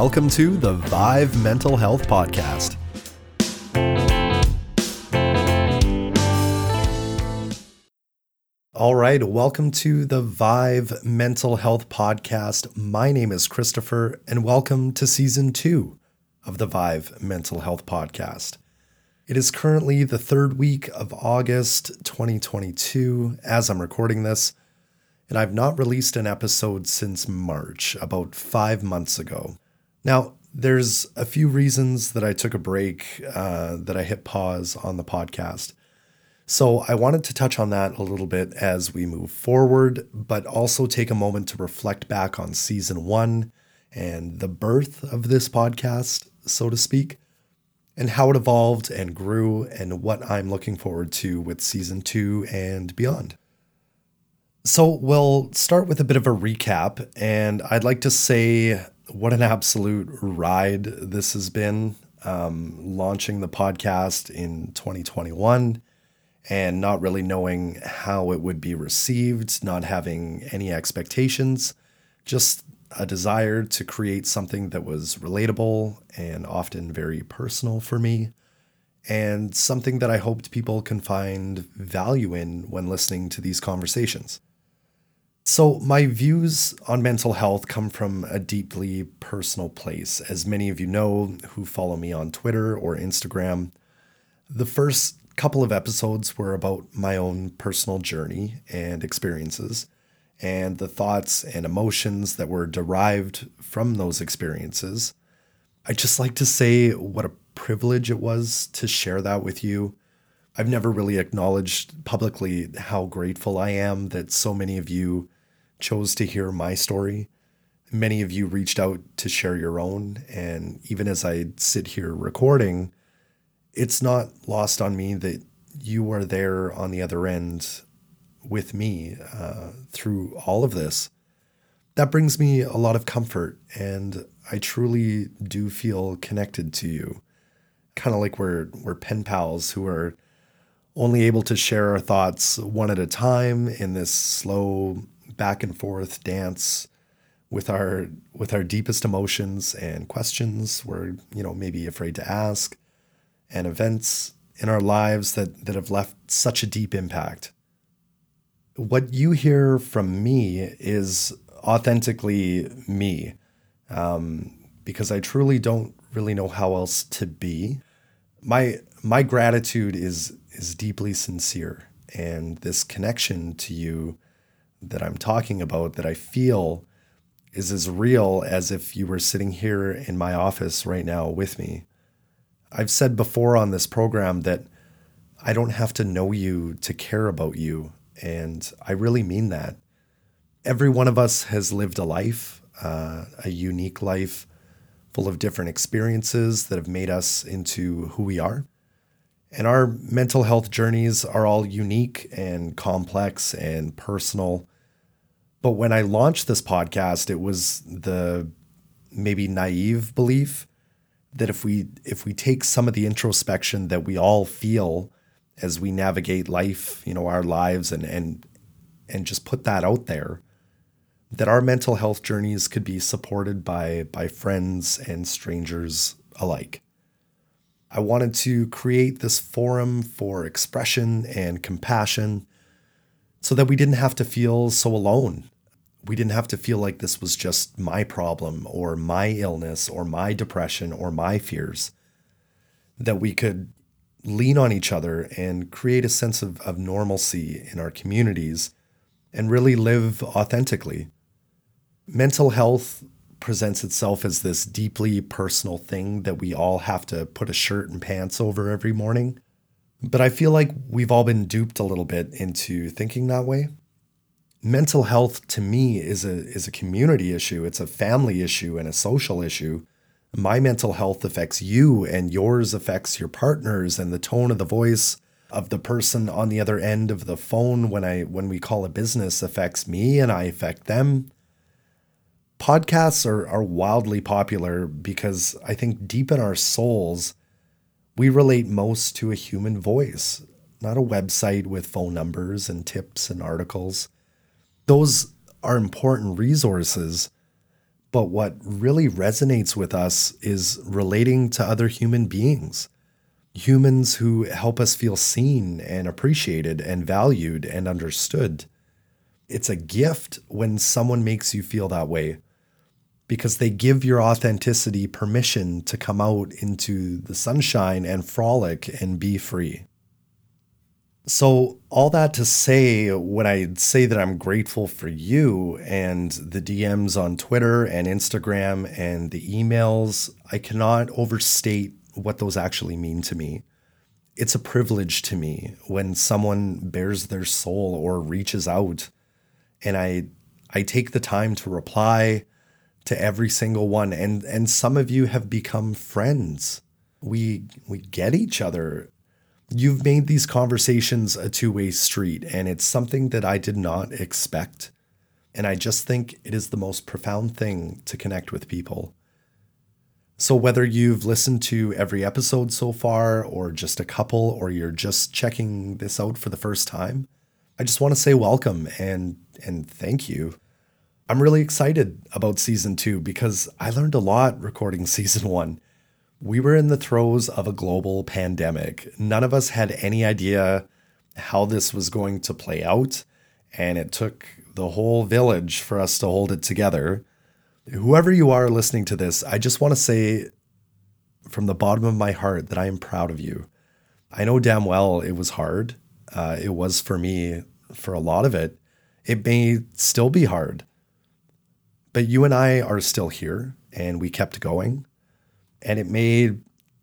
welcome to the Vive Mental Health Podcast. All right, welcome to the Vive Mental Health Podcast. My name is Christopher, and welcome to Season 2 of the Vive Mental Health Podcast. It is currently the third week of August 2022 as I'm recording this, and I've not released an episode since March, about 5 months ago. Now, there's a few reasons that I took a break, that I hit pause on the podcast. So I wanted to touch on that a little bit as we move forward, but also take a moment to reflect back on Season 1 and the birth of this podcast, so to speak, and how it evolved and grew and what I'm looking forward to with Season 2 and beyond. So we'll start with a bit of a recap, and I'd like to say what an absolute ride this has been, launching the podcast in 2021 and not really knowing how it would be received, not having any expectations, just a desire to create something that was relatable and often very personal for me, and something that I hoped people can find value in when listening to these conversations. So my views on mental health come from a deeply personal place, as many of you know who follow me on Twitter or Instagram. The first couple of episodes were about my own personal journey and experiences, and the thoughts and emotions that were derived from those experiences. I'd just like to say what a privilege it was to share that with you. I've never really acknowledged publicly how grateful I am that so many of you chose to hear my story. Many of you reached out to share your own, and even as I sit here recording, it's not lost on me that you are there on the other end with me through all of this. That brings me a lot of comfort, and I truly do feel connected to you. Kind of like we're pen pals who are only able to share our thoughts one at a time in this slow back and forth dance with our deepest emotions and questions we're, maybe afraid to ask, and events in our lives that have left such a deep impact. What you hear from me is authentically me, because I truly don't really know how else to be. My gratitude is deeply sincere, and this connection to you that I'm talking about, that I feel, is as real as if you were sitting here in my office right now with me. I've said before on this program that I don't have to know you to care about you, and I really mean that. Every one of us has lived a life, a unique life, full of different experiences that have made us into who we are. And our mental health journeys are all unique and complex and personal. But when I launched this podcast, it was the maybe naive belief that if we take some of the introspection that we all feel as we navigate life, our lives, and just put that out there, that our mental health journeys could be supported by friends and strangers alike. I wanted to create this forum for expression and compassion so that we didn't have to feel so alone. We didn't have to feel like this was just my problem or my illness or my depression or my fears, that we could lean on each other and create a sense of normalcy in our communities and really live authentically. Mental health presents itself as this deeply personal thing that we all have to put a shirt and pants over every morning. But I feel like we've all been duped a little bit into thinking that way. Mental health to me is a community issue. It's a family issue and a social issue. My mental health affects you, and yours affects your partners, and the tone of the voice of the person on the other end of the phone when we call a business affects me, and I affect them. Podcasts are wildly popular because I think deep in our souls, we relate most to a human voice, not a website with phone numbers and tips and articles. Those are important resources, But what really resonates with us is relating to other human beings. Humans who help us feel seen and appreciated and valued and understood. It's a gift when someone makes you feel that way, because they give your authenticity permission to come out into the sunshine and frolic and be free. So all that to say, when I say that I'm grateful for you and the DMs on Twitter and Instagram and the emails, I cannot overstate what those actually mean to me. It's a privilege to me when someone bears their soul or reaches out, and I take the time to reply to every single one. And some of you have become friends. We get each other. You've made these conversations a two-way street, and it's something that I did not expect. And I just think it is the most profound thing to connect with people. So whether you've listened to every episode so far, or just a couple, or you're just checking this out for the first time, I just want to say welcome and thank you. I'm really excited about season 2 because I learned a lot recording season 1. We were in the throes of a global pandemic. None of us had any idea how this was going to play out, and it took the whole village for us to hold it together. Whoever you are listening to this, I just want to say from the bottom of my heart that I am proud of you. I know damn well it was hard. It was for me for a lot of it. It may still be hard, but you and I are still here, and we kept going. And it may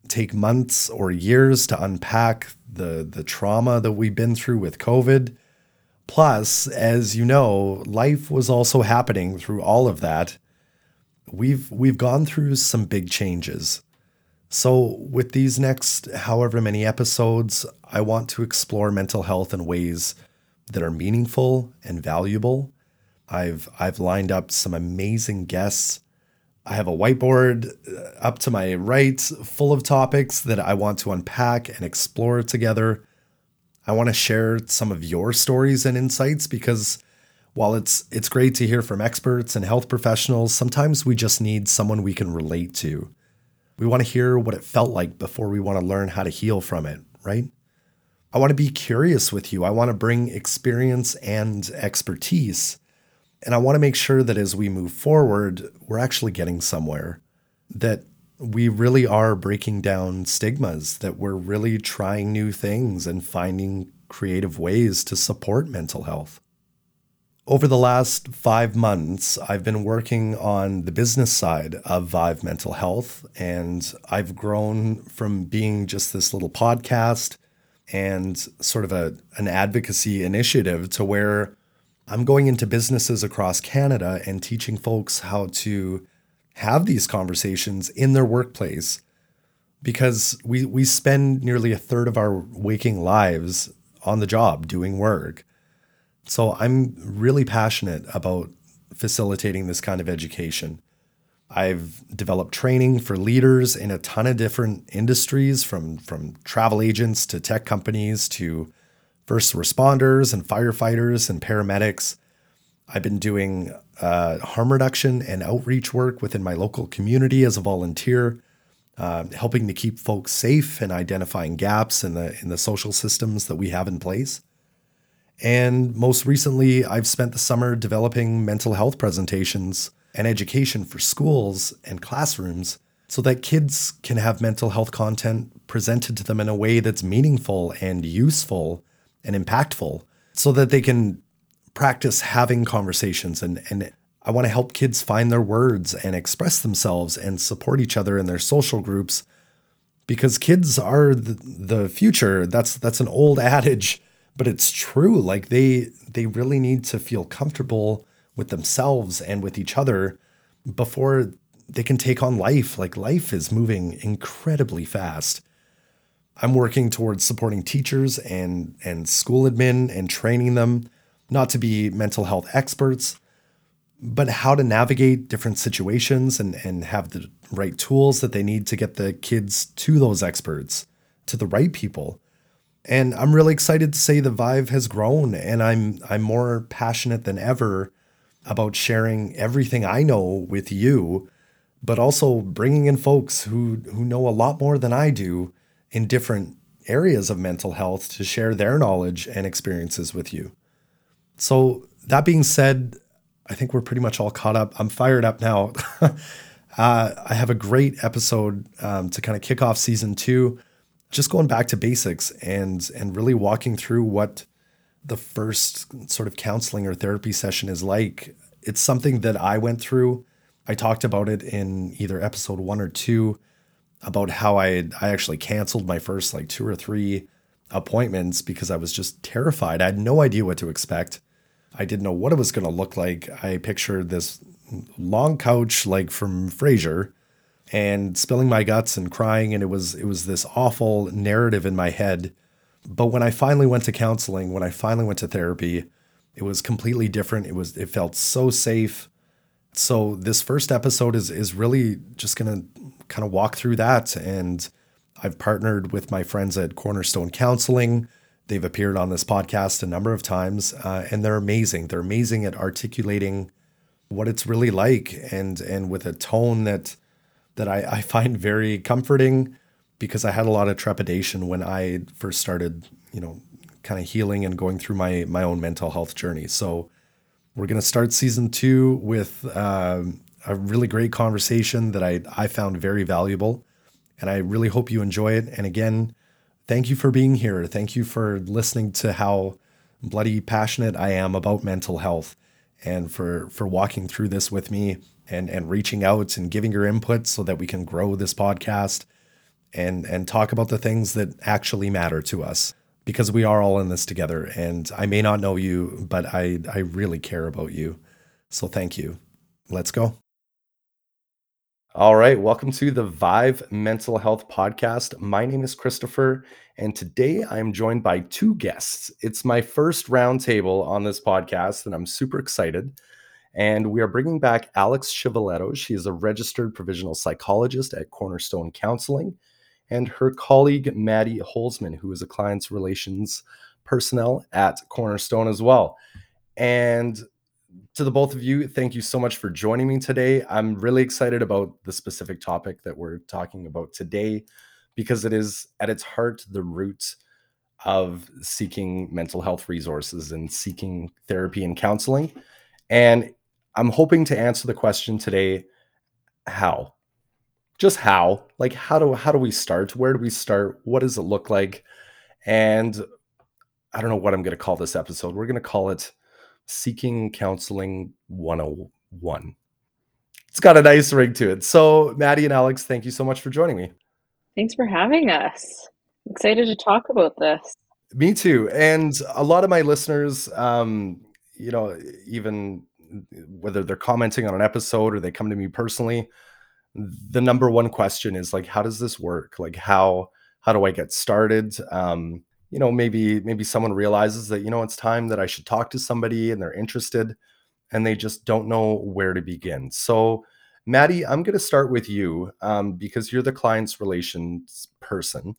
take months or years to unpack the trauma that we've been through with COVID. Plus, as you know, life was also happening through all of that. We've gone through some big changes. So with these next however many episodes, I want to explore mental health in ways that are meaningful and valuable. I've lined up some amazing guests. I have a whiteboard up to my right full of topics that I want to unpack and explore together. I want to share some of your stories and insights because while it's great to hear from experts and health professionals, sometimes we just need someone we can relate to. We want to hear what it felt like before we want to learn how to heal from it, right? I want to be curious with you. I want to bring experience and expertise. And I want to make sure that as we move forward, we're actually getting somewhere, that we really are breaking down stigmas, that we're really trying new things and finding creative ways to support mental health. Over the last 5 months, I've been working on the business side of Vive Mental Health, and I've grown from being just this little podcast and sort of an advocacy initiative to where I'm going into businesses across Canada and teaching folks how to have these conversations in their workplace, because we spend nearly a third of our waking lives on the job doing work. So I'm really passionate about facilitating this kind of education. I've developed training for leaders in a ton of different industries, from travel agents to tech companies to first responders and firefighters and paramedics. I've been doing harm reduction and outreach work within my local community as a volunteer, helping to keep folks safe and identifying gaps in the social systems that we have in place. And most recently, I've spent the summer developing mental health presentations and education for schools and classrooms so that kids can have mental health content presented to them in a way that's meaningful and useful and impactful, so that they can practice having conversations. And I want to help kids find their words and express themselves and support each other in their social groups, because kids are the future. That's an old adage, but it's true. Like they really need to feel comfortable with themselves and with each other before they can take on life. Like life is moving incredibly fast. I'm working towards supporting teachers and school admin and training them not to be mental health experts, but how to navigate different situations and have the right tools that they need to get the kids to those experts, to the right people. And I'm really excited to say the Vive has grown, and I'm more passionate than ever about sharing everything I know with you, but also bringing in folks who know a lot more than I do in different areas of mental health to share their knowledge and experiences with you. So that being said, I think we're pretty much all caught up. I'm fired up now. I have a great episode to kind of kick off season 2, just going back to basics and really walking through what the first sort of counseling or therapy session is like. It's something that I went through. I talked about it in either episode 1 or 2 about how I actually canceled my first 2 or 3 appointments because I was just terrified. I had no idea what to expect. I didn't know what it was going to look like. I pictured this long couch from Frasier and spilling my guts and crying, and it was this awful narrative in my head. But when I finally went to counseling, when I finally went to therapy, it was completely different. It felt so safe. So this first episode is really just going to kind of walk through that. And I've partnered with my friends at Cornerstone Counseling. They've appeared on this podcast a number of times, and they're amazing. They're amazing at articulating what it's really like, and with a tone that I find very comforting, because I had a lot of trepidation when I first started, kind of healing and going through my own mental health journey. So we're going to start season 2 with a really great conversation that I found very valuable, and I really hope you enjoy it. And again, thank you for being here. Thank you for listening to how bloody passionate I am about mental health, and for walking through this with me and reaching out and giving your input so that we can grow this podcast and talk about the things that actually matter to us, because we are all in this together. And I may not know you, but I really care about you. So thank you. Let's go. All right. Welcome to the Vive Mental Health Podcast. My name is Christopher, and today I'm joined by 2 guests. It's my first roundtable on this podcast, and I'm super excited. And we are bringing back Alex Scivoletto. She is a registered provisional psychologist at Cornerstone Counseling, and her colleague, Madi Holzmann, who is a client's relations personnel at Cornerstone as well. And to the both of you, thank you so much for joining me today. I'm really excited about the specific topic that we're talking about today, because it is at its heart the root of seeking mental health resources and seeking therapy and counseling. And I'm hoping to answer the question today, how? Just how? How do we start? Where do we start? What does it look like? And I don't know what I'm going to call this episode. We're going to call it Seeking Counseling 101. It's got a nice ring to it. So Madi and Alex, thank you so much for joining me. Thanks for having us. I'm excited to talk about this. Me too. And a lot of my listeners, even whether they're commenting on an episode or they come to me personally, the number one question is how does this work? How do I get started? Maybe someone realizes that, it's time that I should talk to somebody, and they're interested and they just don't know where to begin. So Madi, I'm going to start with you because you're the client's relations person.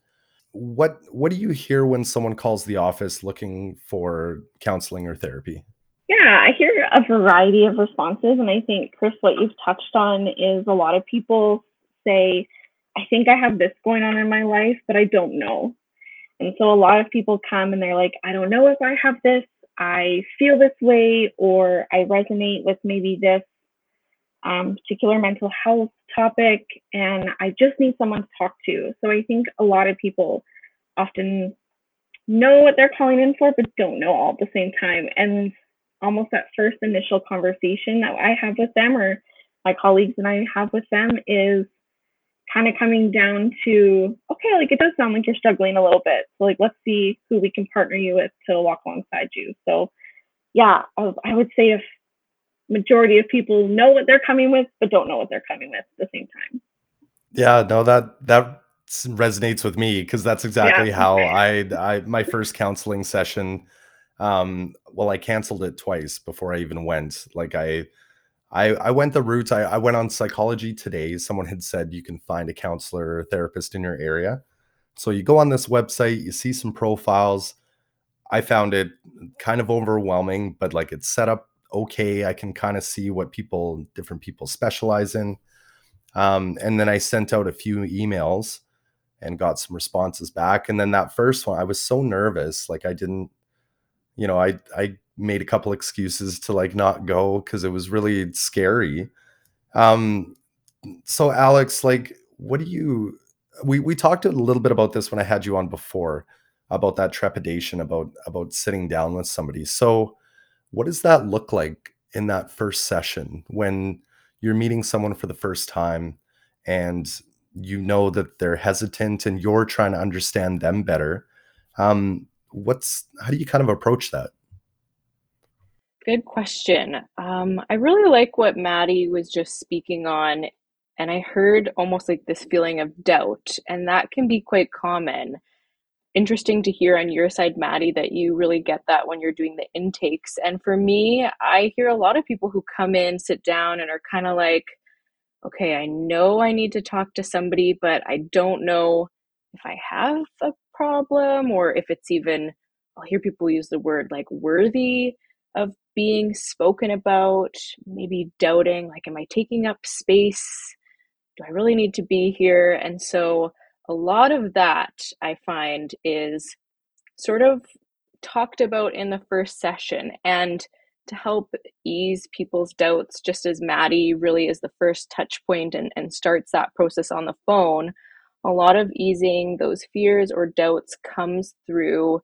What do you hear when someone calls the office looking for counseling or therapy? Yeah, I hear a variety of responses. And I think, Chris, what you've touched on is a lot of people say, I think I have this going on in my life, but I don't know. And so a lot of people come and they're like, I don't know if I have this, I feel this way, or I resonate with maybe this particular mental health topic, and I just need someone to talk to. So I think a lot of people often know what they're calling in for, but don't know all at the same time. And almost that first initial conversation that I have with them, or my colleagues and I have with them, is kind of coming down to, okay, it does sound like you're struggling a little bit. So let's see who we can partner you with to walk alongside you. So yeah, I would say if majority of people know what they're coming with, but don't know what they're coming with at the same time. Yeah, no, that resonates with me, because that's exactly how I my first counseling session, I canceled it twice before I even went. I went the route. I went on Psychology Today. Someone had said you can find a counselor or therapist in your area. So you go on this website, you see some profiles. I found it kind of overwhelming, but it's set up okay, I can kind of see what different people specialize in. And then I sent out a few emails and got some responses back. And then that first one, I was so nervous. Like I didn't, you know, I made a couple excuses to like not go because it was really scary. So Alex, like, what do you, we talked a little bit about this when I had you on before about that trepidation about sitting down with somebody. So what does that look like in that first session when you're meeting someone for the first time and you know that they're hesitant and you're trying to understand them better? How do you kind of approach that? Good question. I really like what Madi was just speaking on, and I heard almost like this feeling of doubt, and that can be quite common. Interesting to hear on your side, Madi, that you really get that when you're doing the intakes. And for me, I hear a lot of people who come in, sit down, and are kind of like, okay, I know I need to talk to somebody, but I don't know if I have a problem or if it's even, I'll hear people use the word like worthy of being spoken about, maybe doubting, like, am I taking up space? Do I really need to be here? And so a lot of that I find is sort of talked about in the first session. And to help ease people's doubts, just as Madi really is the first touch point and starts that process on the phone, a lot of easing those fears or doubts comes through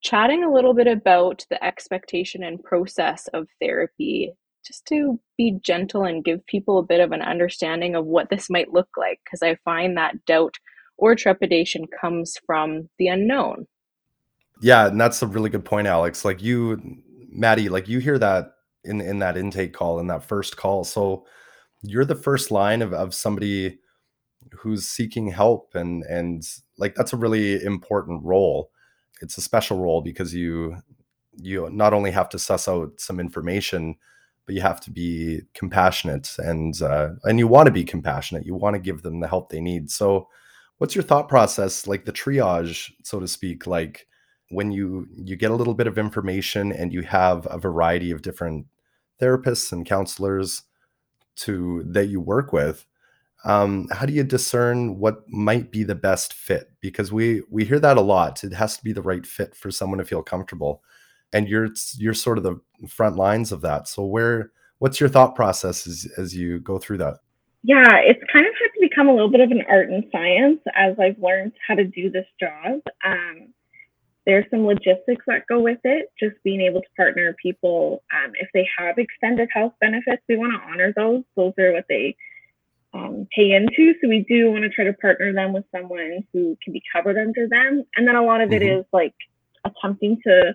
chatting a little bit about the expectation and process of therapy, just to be gentle and give people a bit of an understanding of what this might look like, because I find that doubt or trepidation comes from the unknown. Yeah, and that's a really good point, Alex. Like you, Madi, like you hear that in that intake call, in that first call. So you're the first line of somebody who's seeking help, and like that's a really important role. It's a special role because you not only have to suss out some information, but you have to be compassionate and you want to be compassionate. You want to give them the help they need. So what's your thought process, like the triage, so to speak, like when you get a little bit of information and you have a variety of different therapists and counselors that you work with, how do you discern what might be the best fit? Because we hear that a lot. It has to be the right fit for someone to feel comfortable, and you're sort of the front lines of that. So what's your thought process as you go through that? Yeah, it's kind of had to become a little bit of an art and science as I've learned how to do this job. There's some logistics that go with it, just being able to partner people. If they have extended health benefits, we want to honor those. Those are what they pay into. So we do want to try to partner them with someone who can be covered under them. And then a lot of it is like attempting to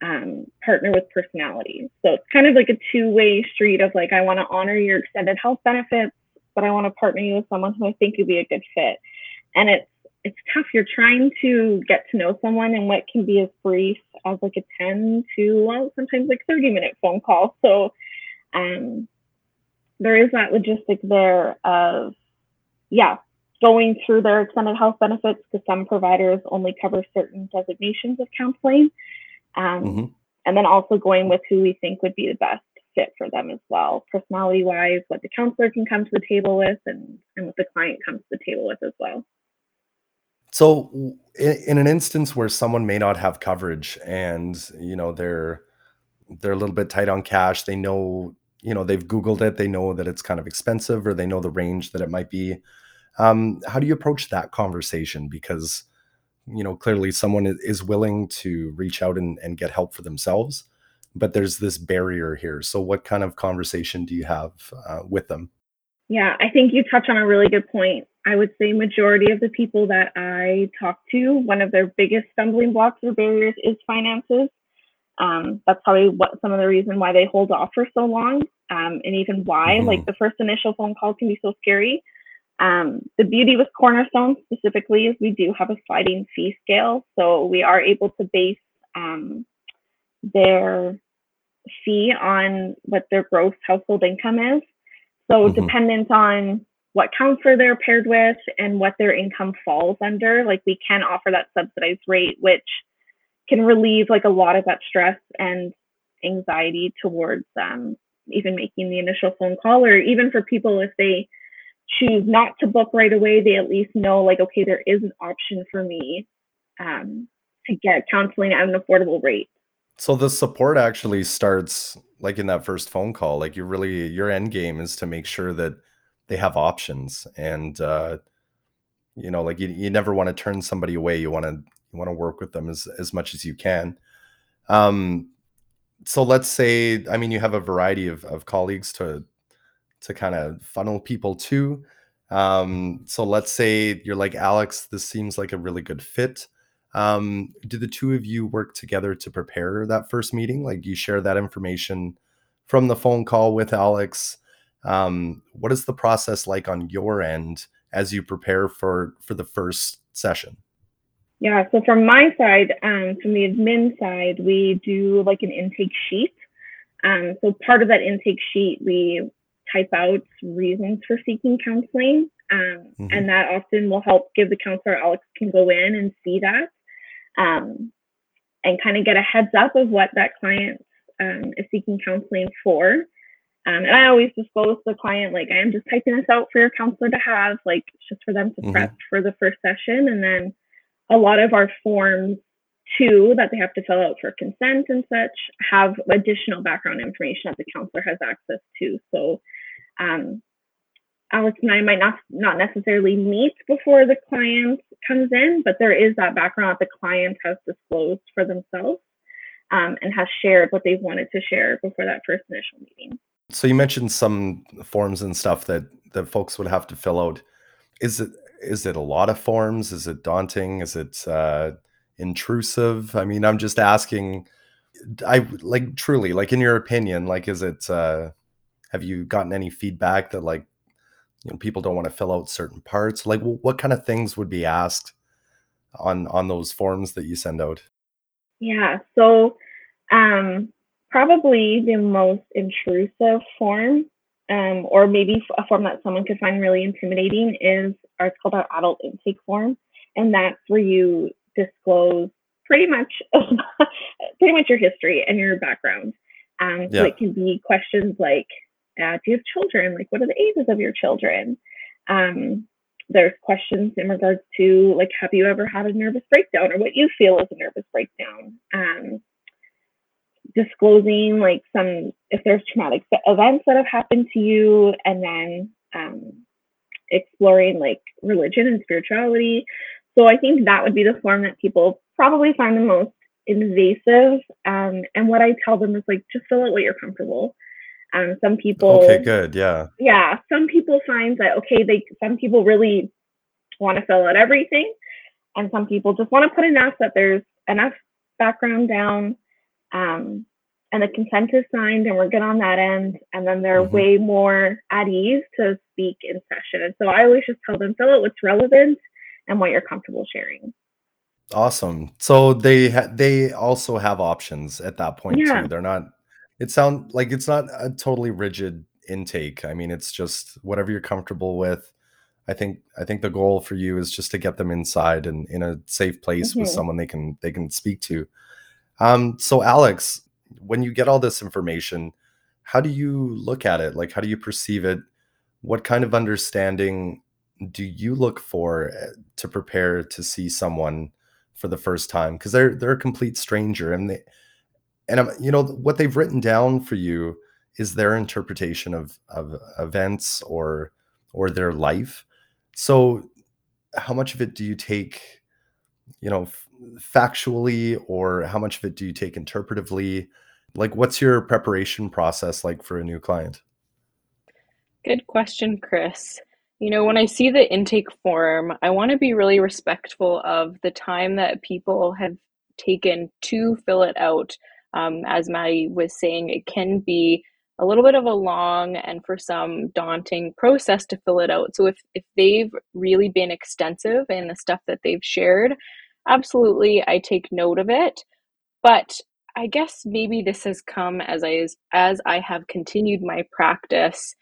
partner with personality. So it's kind of like a two-way street of like, I want to honor your extended health benefits, but I want to partner you with someone who I think would be a good fit. And it's tough. You're trying to get to know someone in what can be as brief as like a 10 to sometimes like 30-minute phone call. So there is that logistic there of, going through their extended health benefits, because some providers only cover certain designations of counseling. And then also going with who we think would be the best fit for them as well, personality-wise, what the counselor can come to the table with and what the client comes to the table with as well. So in an instance where someone may not have coverage and, you know, they're a little bit tight on cash, they know, you know, they've Googled it, they know that it's kind of expensive, or they know the range that it might be. How do you approach that conversation? Because, you know, clearly someone is willing to reach out and get help for themselves, but there's this barrier here. So what kind of conversation do you have with them? Yeah, I think you touch on a really good point. I would say majority of the people that I talk to, one of their biggest stumbling blocks or barriers is finances. That's probably some of the reason why they hold off for so long, and even why like the first initial phone call can be so scary. The beauty with Cornerstone specifically is we do have a sliding fee scale. So we are able to base their fee on what their gross household income is. So dependent on what counselor they're paired with and what their income falls under, like we can offer that subsidized rate, which can relieve like a lot of that stress and anxiety towards even making the initial phone call, or even for people if they choose not to book right away, they at least know, like, okay, there is an option for me to get counseling at an affordable rate. So the support actually starts like in that first phone call. Like, you really, your end game is to make sure that they have options, and you know, like you never want to turn somebody away. You want to work with them as much as you can. So let's say, I mean, you have a variety of colleagues to kind of funnel people to. So let's say you're like, Alex, this seems like a really good fit. Do the two of you work together to prepare that first meeting? Like, you share that information from the phone call with Alex. What is the process like on your end as you prepare for the first session? Yeah, so from my side, from the admin side, we do like an intake sheet. So part of that intake sheet, we type out reasons for seeking counseling. And that often will help give the counselor, Alex can go in and see that and kind of get a heads up of what that client is seeking counseling for. And I always disclose to the client, like, I am just typing this out for your counselor to have, like, it's just for them to prep for the first session. And then a lot of our forms too that they have to fill out for consent and such have additional background information that the counselor has access to. So Alex and I might not necessarily meet before the client comes in, but there is that background that the client has disclosed for themselves and has shared what they've wanted to share before that first initial meeting. So you mentioned some forms and stuff that folks would have to fill out. Is it a lot of forms? Is it daunting? Is it intrusive? I mean, I'm just asking, I like, truly, like, in your opinion, like, is it, have you gotten any feedback that, like, you know, people don't want to fill out certain parts? Like, what kind of things would be asked on those forms that you send out? Yeah. So, probably the most intrusive form, or maybe a form that someone could find really intimidating, it's called our adult intake form, and that's where you disclose pretty much your history and your background. So it can be questions like, do you have children? Like, what are the ages of your children? There's questions in regards to, like, have you ever had a nervous breakdown, or what you feel is a nervous breakdown? Disclosing, like, if there's traumatic events that have happened to you, and then exploring, like, religion and spirituality. So I think that would be the form that people probably find the most invasive. And what I tell them is, like, just fill out what you're comfortable. Some people, okay, good, yeah. Yeah. Some people find that, okay, some people really want to fill out everything, and some people just want to put enough that there's enough background down, and the consent is signed and we're good on that end. And then they're way more at ease to speak in session. And so I always just tell them, fill out what's relevant and what you're comfortable sharing. Awesome. So they also have options at that point too. They're not, it sounds like it's not a totally rigid intake. I mean, it's just whatever you're comfortable with. I think the goal for you is just to get them inside and in a safe place with someone they can speak to. So Alex, when you get all this information, how do you look at it? Like, how do you perceive it? What kind of understanding do you look for to prepare to see someone for the first time? Because they're a complete stranger, and you know, what they've written down for you is their interpretation of events or their life. So how much of it do you take, you know, factually, or how much of it do you take interpretively? Like, what's your preparation process like for a new client? Good question, Chris. You know, when I see the intake form, I want to be really respectful of the time that people have taken to fill it out. As Madi was saying, it can be a little bit of a long and, for some, daunting process to fill it out. So if they've really been extensive in the stuff that they've shared, absolutely, I take note of it. But I guess maybe this has come as I have continued my practice.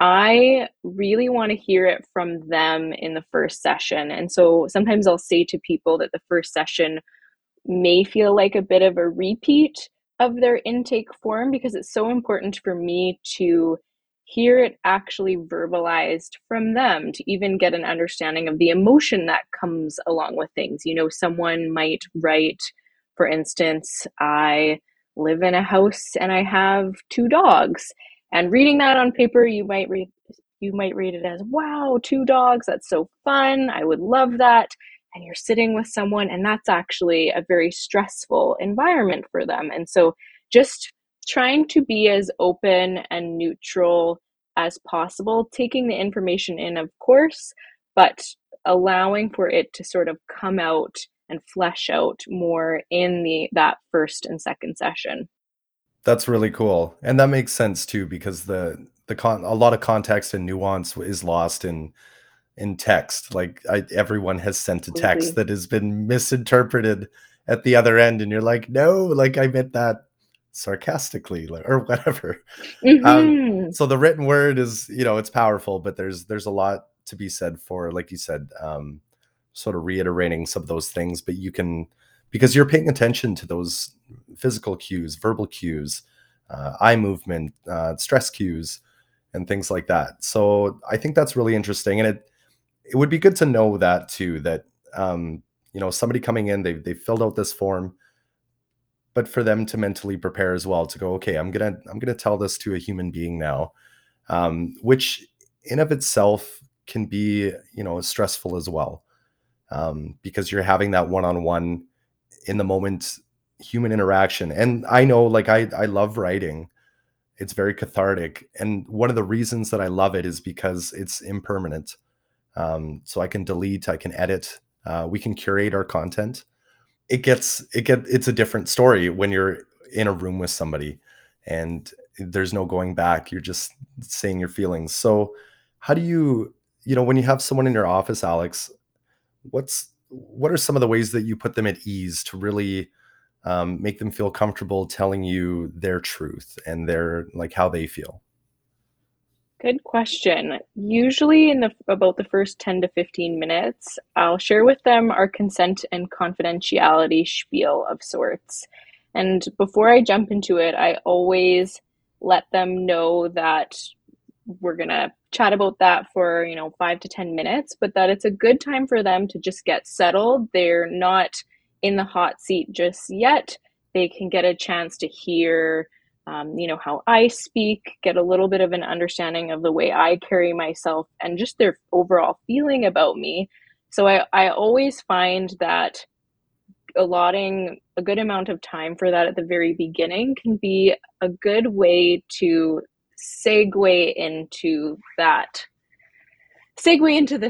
I really want to hear it from them in the first session. And so sometimes I'll say to people that the first session may feel like a bit of a repeat, of their intake form, because it's so important for me to hear it actually verbalized from them, to even get an understanding of the emotion that comes along with things. You know, someone might write, for instance, I live in a house and I have two dogs. And reading that on paper, you might read it as, wow, two dogs, that's so fun, I would love that. And you're sitting with someone, and that's actually a very stressful environment for them. And so just trying to be as open and neutral as possible, taking the information in, of course, but allowing for it to sort of come out and flesh out more in that first and second session. That's really cool. And that makes sense too, because a lot of context and nuance is lost in text. Like everyone has sent a text that has been misinterpreted at the other end, and you're like, no, like I meant that sarcastically or whatever. Mm-hmm. So the written word is, you know, it's powerful, but there's a lot to be said for, like you said, sort of reiterating some of those things. But you can, because you're paying attention to those physical cues, verbal cues, eye movement, stress cues, and things like that. So I think that's really interesting, and it would be good to know that too. That you know, somebody coming in, they filled out this form, but for them to mentally prepare as well to go, okay, I'm gonna tell this to a human being now, which in of itself can be, you know, stressful as well, because you're having that one-on-one in the moment human interaction. And I know, like I love writing. It's very cathartic. And one of the reasons that I love it is because it's impermanent. So I can delete, I can edit, we can curate our content. It's a different story when you're in a room with somebody and there's no going back. You're just saying your feelings. So how do you know, when you have someone in your office, Alex, what are some of the ways that you put them at ease to really make them feel comfortable telling you their truth and their, like, how they feel? Good question. Usually in about the first 10 to 15 minutes, I'll share with them our consent and confidentiality spiel of sorts. And before I jump into it, I always let them know that we're going to chat about that for, you know, 5 to 10 minutes, but that it's a good time for them to just get settled. They're not in the hot seat just yet. They can get a chance to hear, you know, how I speak, get a little bit of an understanding of the way I carry myself and just their overall feeling about me. So I always find that allotting a good amount of time for that at the very beginning can be a good way to segue into the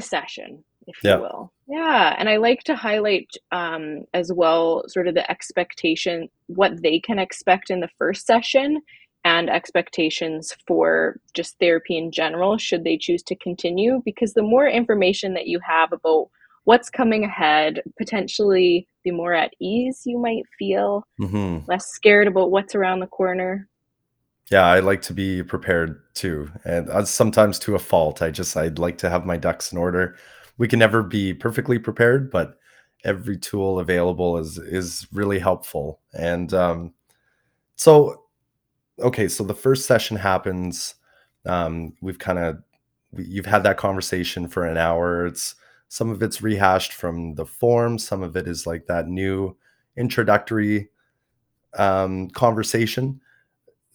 session, if you will. Yeah. And I like to highlight as well sort of the expectation, what they can expect in the first session, and expectations for just therapy in general, should they choose to continue, because the more information that you have about what's coming ahead, potentially the more at ease you might feel, mm-hmm. less scared about what's around the corner. Yeah, I like to be prepared too, and sometimes to a fault. I'd like to have my ducks in order. We can never be perfectly prepared, but every tool available is really helpful. And so the first session happens. You've had that conversation for an hour. Some of it's rehashed from the form. Some of it is like that new introductory conversation.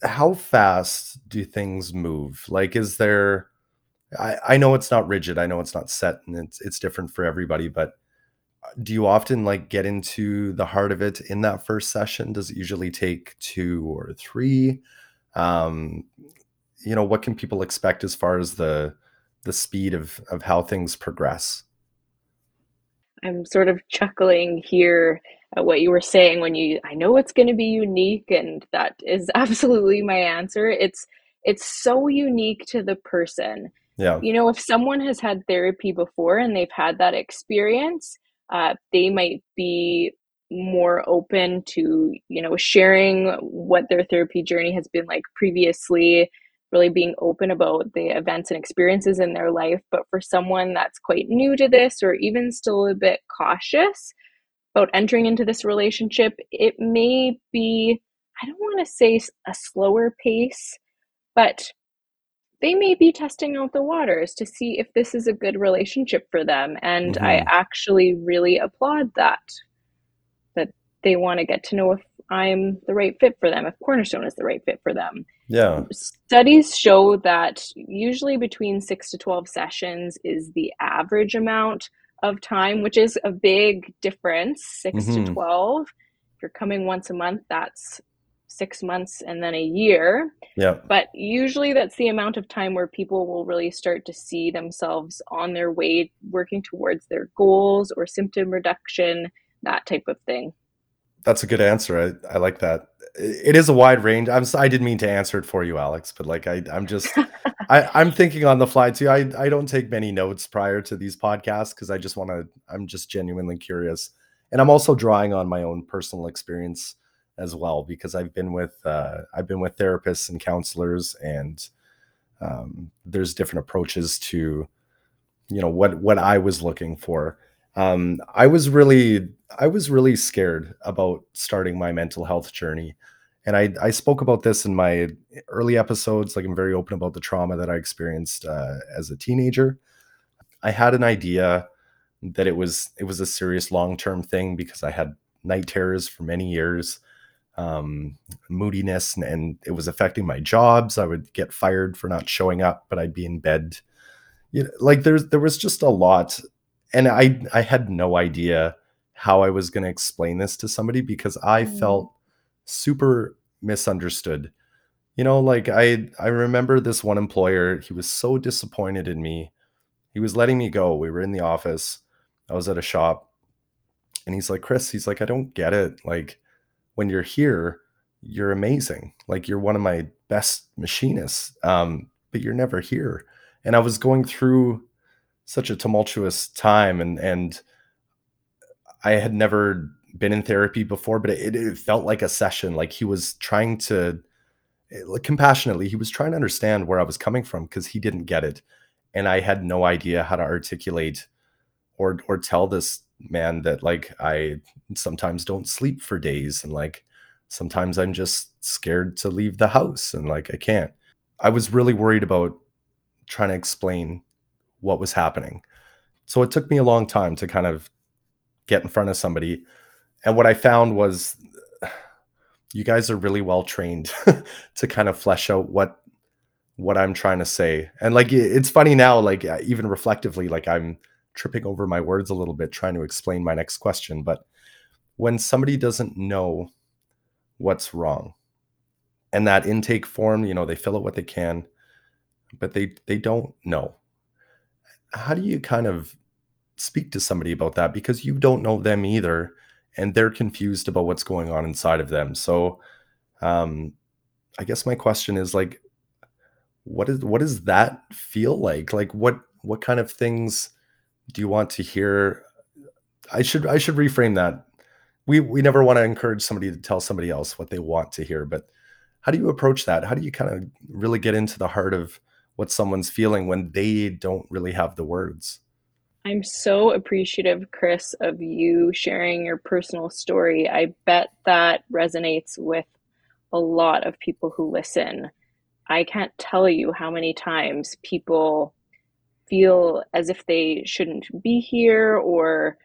How fast do things move? Like, is there, I know it's not rigid, I know it's not set, and it's different for everybody, but do you often like get into the heart of it in that first session? Does it usually take 2 or 3? You know, what can people expect as far as the speed of how things progress? I'm sort of chuckling here at what you were saying I know it's going to be unique, and that is absolutely my answer. It's so unique to the person. Yeah. You know, if someone has had therapy before and they've had that experience, they might be more open to, you know, sharing what their therapy journey has been like previously, really being open about the events and experiences in their life. But for someone that's quite new to this, or even still a bit cautious about entering into this relationship, it may be, I don't want to say a slower pace, but they may be testing out the waters to see if this is a good relationship for them. And mm-hmm. I actually really applaud that they want to get to know if I'm the right fit for them, if Cornerstone is the right fit for them. Yeah. Studies show that usually between 6 to 12 sessions is the average amount of time, which is a big difference, 6 mm-hmm. to 12. If you're coming once a month, that's 6 months and then a year. Yeah. But usually that's the amount of time where people will really start to see themselves on their way, working towards their goals or symptom reduction, that type of thing. That's a good answer. I like that. It is a wide range. I didn't mean to answer it for you, Alex, but like I'm just, I'm thinking on the fly too. I don't take many notes prior to these podcasts because I'm just genuinely curious. And I'm also drawing on my own personal experience as well, because I've been with therapists and counselors, and there's different approaches to, you know, what I was looking for. I was really scared about starting my mental health journey. And I spoke about this in my early episodes. Like, I'm very open about the trauma that I experienced as a teenager. I had an idea that it was a serious long-term thing because I had night terrors for many years, moodiness, and it was affecting my jobs. I would get fired for not showing up, but I'd be in bed. You know, like there was just a lot. And I had no idea how I was going to explain this to somebody because I felt super misunderstood. You know, like I remember this one employer, he was so disappointed in me. He was letting me go. We were in the office. I was at a shop, and he's like, Chris, he's like, I don't get it. Like, when you're here, you're amazing. Like, you're one of my best machinists, but you're never here. And I was going through such a tumultuous time, and I had never been in therapy before, but it felt like a session. Like, he was trying to, like, compassionately, he was trying to understand where I was coming from because he didn't get it. And I had no idea how to articulate or tell this man that, like, I sometimes don't sleep for days, and like sometimes I'm just scared to leave the house, and like I can't. I was really worried about trying to explain what was happening. So it took me a long time to kind of get in front of somebody. And what I found was, you guys are really well trained to kind of flesh out what I'm trying to say. And like, it's funny now, like even reflectively, like I'm tripping over my words a little bit trying to explain my next question. But when somebody doesn't know what's wrong, and that intake form, you know, they fill out what they can, but they don't know. How do you kind of speak to somebody about that? Because you don't know them either, and they're confused about what's going on inside of them. So I guess my question is, like, what does that feel like? Like, what kind of things do you want to hear? I should reframe that. We never want to encourage somebody to tell somebody else what they want to hear, but how do you approach that? How do you kind of really get into the heart of what someone's feeling when they don't really have the words? I'm so appreciative, Chris, of you sharing your personal story. I bet that resonates with a lot of people who listen. I can't tell you how many times people feel as if they shouldn't be here, or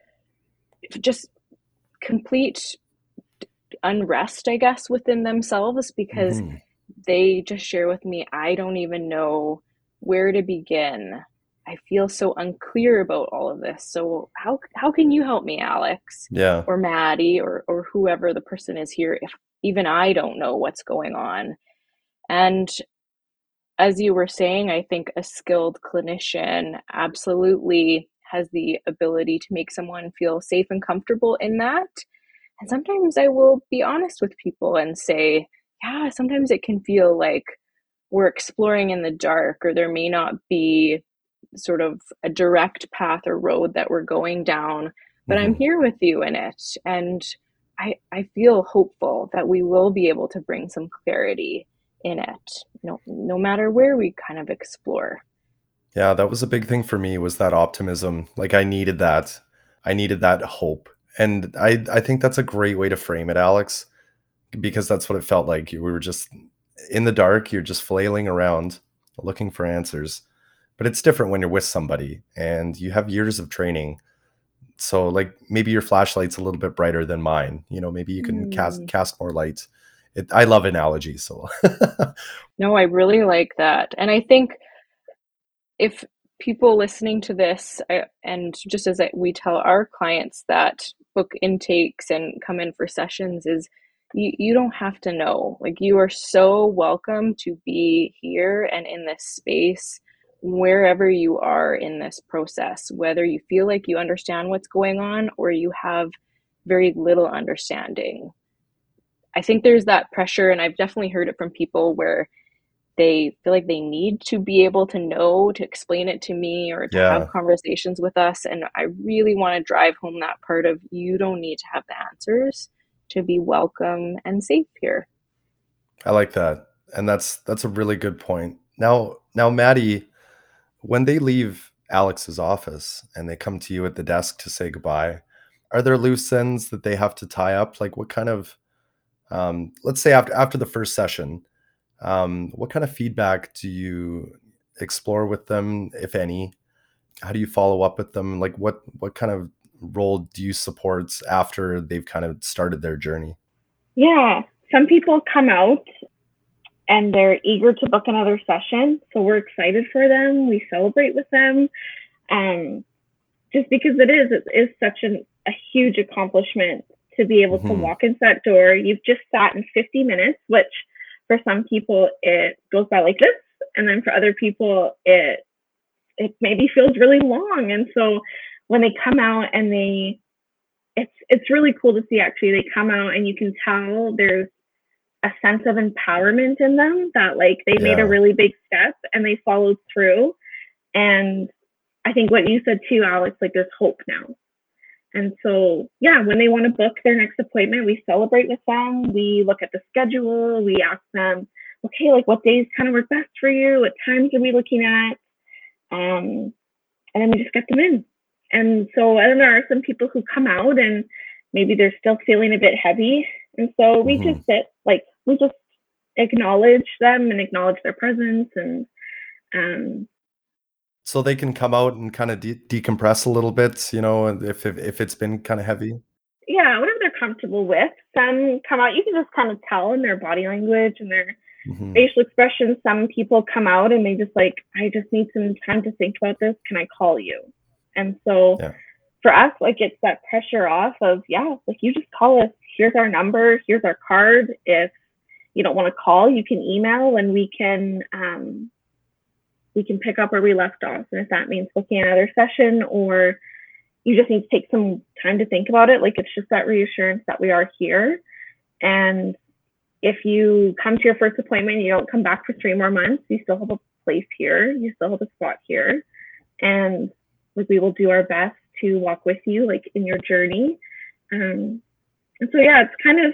just complete unrest, I guess, within themselves, because they just share with me, I don't even know where to begin. I feel so unclear about all of this. So how can you help me, Alex? Yeah. Or Maddie, or whoever the person is here, if even I don't know what's going on. And as you were saying, I think a skilled clinician absolutely has the ability to make someone feel safe and comfortable in that. And sometimes I will be honest with people and say, yeah, sometimes it can feel like we're exploring in the dark, or there may not be sort of a direct path or road that we're going down, but I'm here with you in it. And I feel hopeful that we will be able to bring some clarity in it, no matter where we kind of explore. Yeah, that was a big thing for me, was that optimism. Like, I needed that hope. And I think that's a great way to frame it, Alex. because that's what it felt like. We were just in the dark. You're just flailing around looking for answers. But it's different when you're with somebody and you have years of training. So like maybe your flashlight's a little bit brighter than mine. You know, maybe you can cast more light. I love analogies. So no, I really like that. And I think if people listening to this, and just as we tell our clients that book intakes and come in for sessions, is you don't have to know. Like, you are so welcome to be here and in this space, wherever you are in this process, whether you feel like you understand what's going on or you have very little understanding. I think there's that pressure, and I've definitely heard it from people where they feel like they need to be able to know, to explain it to me, or to have conversations with us. And I really want to drive home that part of, you don't need to have the answers to be welcome and safe here. I like that. And that's a really good point. Now, Madi, when they leave Alex's office and they come to you at the desk to say goodbye, are there loose ends that they have to tie up? Like, what kind of, let's say after the first session, what kind of feedback do you explore with them, if any? How do you follow up with them? Like, what kind of role do you support after they've kind of started their journey? Yeah, some people come out and they're eager to book another session. So we're excited for them. We celebrate with them. Just because it is such a huge accomplishment to be able to walk into that door. You've just sat in 50 minutes, which for some people it goes by like this. And then for other people, it maybe feels really long. And so when they come out and it's really cool to see, actually. They come out and you can tell there's a sense of empowerment in them, that like they made a really big step and they followed through. And I think what you said too, Alex, like there's hope now. And so, yeah, when they want to book their next appointment, we celebrate with them. We look at the schedule. We ask them, okay, like what days kind of work best for you? What times are we looking at? And then we just get them in. And so I don't know, there are some people who come out and maybe they're still feeling a bit heavy. And so we just sit, like we just acknowledge them and acknowledge their presence. And so they can come out and kind of decompress a little bit, you know, if it's been kind of heavy. Yeah, whatever they're comfortable with. Some come out, you can just kind of tell in their body language and their facial expressions. Some people come out and they just like, I just need some time to think about this. Can I call you? And so for us, like it's that pressure off of, like you just call us. Here's our number. Here's our card. If you don't want to call, you can email and we can pick up where we left off. And if that means booking another session or you just need to take some time to think about it, like it's just that reassurance that we are here. And if you come to your first appointment, you don't come back for 3 more months, you still have a place here. You still have a spot here. And like we will do our best to walk with you, like in your journey. And so, yeah, it's kind of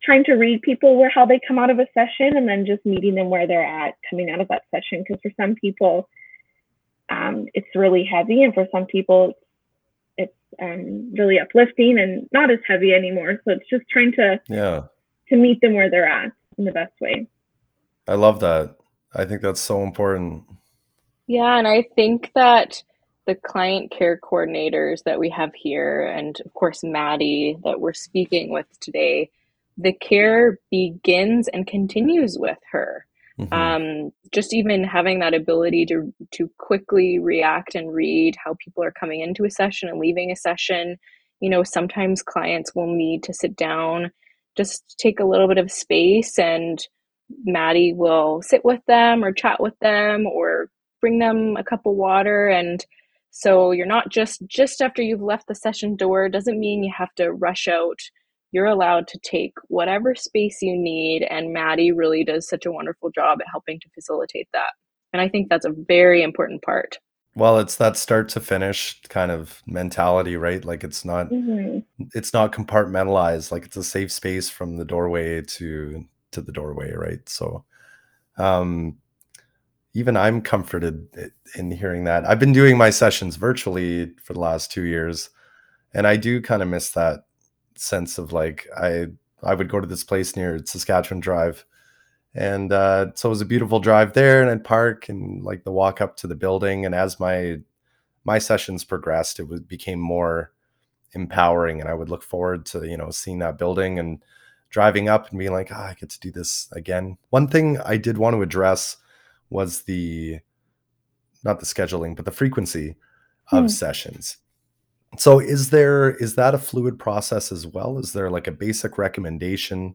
trying to read people where how they come out of a session and then just meeting them where they're at coming out of that session. Because for some people, it's really heavy. And for some people, it's really uplifting and not as heavy anymore. So it's just trying to meet them where they're at in the best way. I love that. I think that's so important. Yeah, and I think that the client care coordinators that we have here, and of course, Madi that we're speaking with today, the care begins and continues with her. Just even having that ability to quickly react and read how people are coming into a session and leaving a session. You know, sometimes clients will need to sit down, just take a little bit of space, and Madi will sit with them or chat with them or bring them a cup of water. And so you're not just after you've left the session door, doesn't mean you have to rush out. You're allowed to take whatever space you need. And Madi really does such a wonderful job at helping to facilitate that. And I think that's a very important part. Well, it's that start to finish kind of mentality, right? Like it's not compartmentalized, like it's a safe space from the doorway to the doorway, right? So, even I'm comforted in hearing that. I've been doing my sessions virtually for the last 2 years, and I do kind of miss that sense of like, I I would go to this place near Saskatchewan Drive. And so it was a beautiful drive there, and I'd park and like the walk up to the building. And as my sessions progressed, it became more empowering. And I would look forward to, you know, seeing that building and driving up and being like, I get to do this again. One thing I did want to address was not the scheduling, but the frequency of sessions. So is that a fluid process as well? Is there like a basic recommendation,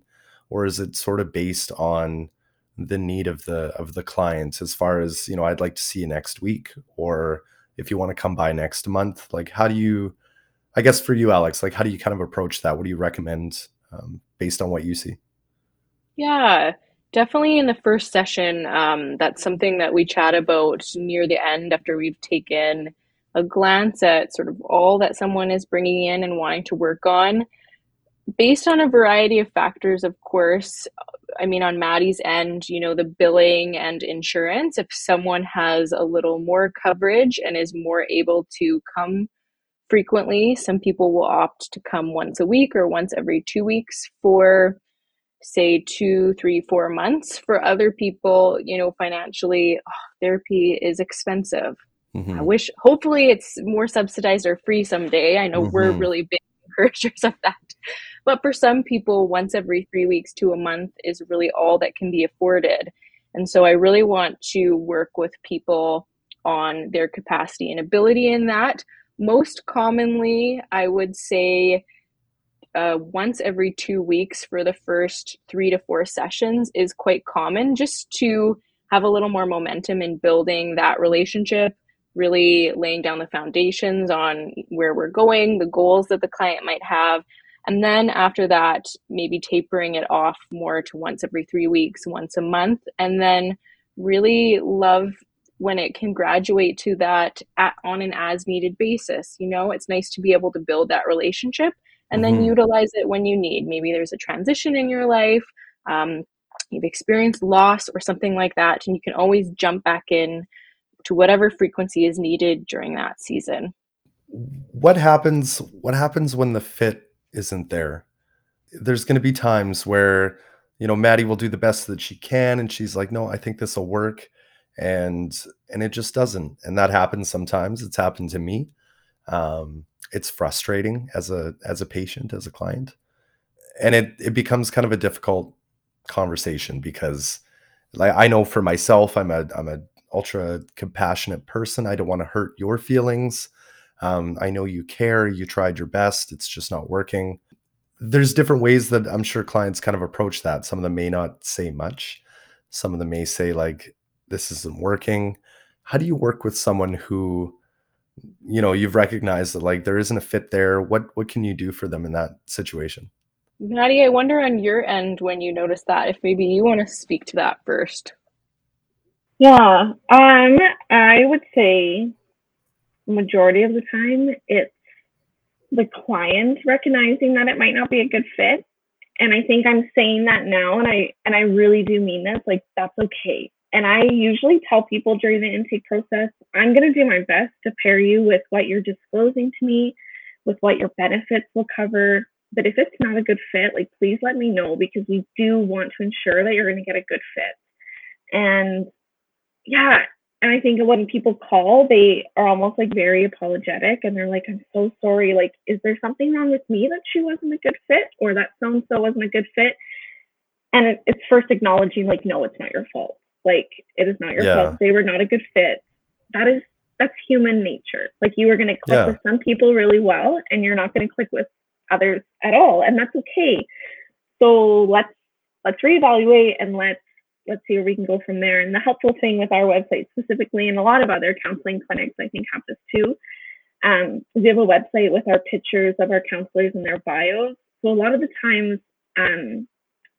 or is it sort of based on the need of the clients as far as, you know, I'd like to see you next week, or if you want to come by next month? Like, how do you, I guess for you, Alex, like, how do you kind of approach that? What do you recommend based on what you see? Yeah, definitely in the first session, that's something that we chat about near the end after we've taken a glance at sort of all that someone is bringing in and wanting to work on, based on a variety of factors, of course. I mean, on Madi's end, you know, the billing and insurance, if someone has a little more coverage and is more able to come frequently, some people will opt to come once a week or once every 2 weeks for, say, 2, 3, 4 months. For other people, you know, financially, therapy is expensive. Mm-hmm. Hopefully it's more subsidized or free someday. I know we're really big encouragers of that. But for some people, once every 3 weeks to a month is really all that can be afforded. And so I really want to work with people on their capacity and ability in that. Most commonly, I would say once every 2 weeks for the first 3 to 4 sessions is quite common, just to have a little more momentum in building that relationship, really laying down the foundations on where we're going, the goals that the client might have. And then after that, maybe tapering it off more to once every 3 weeks, once a month, and then really love when it can graduate to that on an as-needed basis. You know, it's nice to be able to build that relationship and then utilize it when you need. Maybe there's a transition in your life, you've experienced loss or something like that, and you can always jump back in to whatever frequency is needed during that season. What happens when the fit isn't there? There's going to be times where, you know, Madi will do the best that she can, and she's like, no, I think this will work. And it just doesn't. And that happens sometimes. It's happened to me. It's frustrating as a patient, as a client. And it becomes kind of a difficult conversation, because like, I know for myself, I'm a ultra compassionate person. I don't want to hurt your feelings. I know you care, you tried your best, it's just not working. There's different ways that I'm sure clients kind of approach that. Some of them may not say much. Some of them may say like, this isn't working. How do you work with someone who, you know, you've recognized that like there isn't a fit there? What can you do for them in that situation? Madi, I wonder on your end when you notice that, if maybe you want to speak to that first. Yeah, I would say majority of the time it's the client recognizing that it might not be a good fit. And I think I'm saying that now, and I really do mean this, like, that's okay. And I usually tell people during the intake process, I'm going to do my best to pair you with what you're disclosing to me, with what your benefits will cover. But if it's not a good fit, like, please let me know, because we do want to ensure that you're going to get a good fit. And I think when people call, they are almost like very apologetic, and they're like, I'm so sorry. Like, is there something wrong with me that she wasn't a good fit, or that so-and-so wasn't a good fit? And it's first acknowledging like, no, it's not your fault. Like, it is not your fault. They were not a good fit. That's human nature. Like, you are going to click with some people really well, and you're not going to click with others at all. And that's okay. So let's reevaluate, and let's see where we can go from there. And the helpful thing with our website specifically, and a lot of other counseling clinics, I think, have this too. We have a website with our pictures of our counselors and their bios. So a lot of the times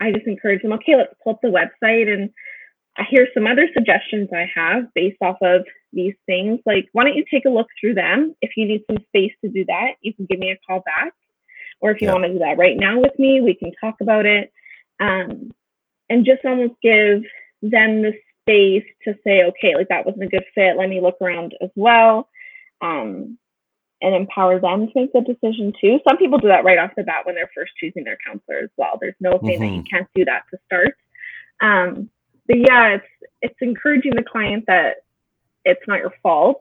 I just encourage them, okay, let's pull up the website. And here's some other suggestions I have based off of these things. Like, why don't you take a look through them? If you need some space to do that, you can give me a call back. Or if you want to do that right now with me, we can talk about it. And just almost give them the space to say, okay, like, that wasn't a good fit. Let me look around as well. and empower them to make the decision too. Some people do that right off the bat when they're first choosing their counselor as well. There's no saying that you can't do that to start. But yeah, it's encouraging the client that it's not your fault.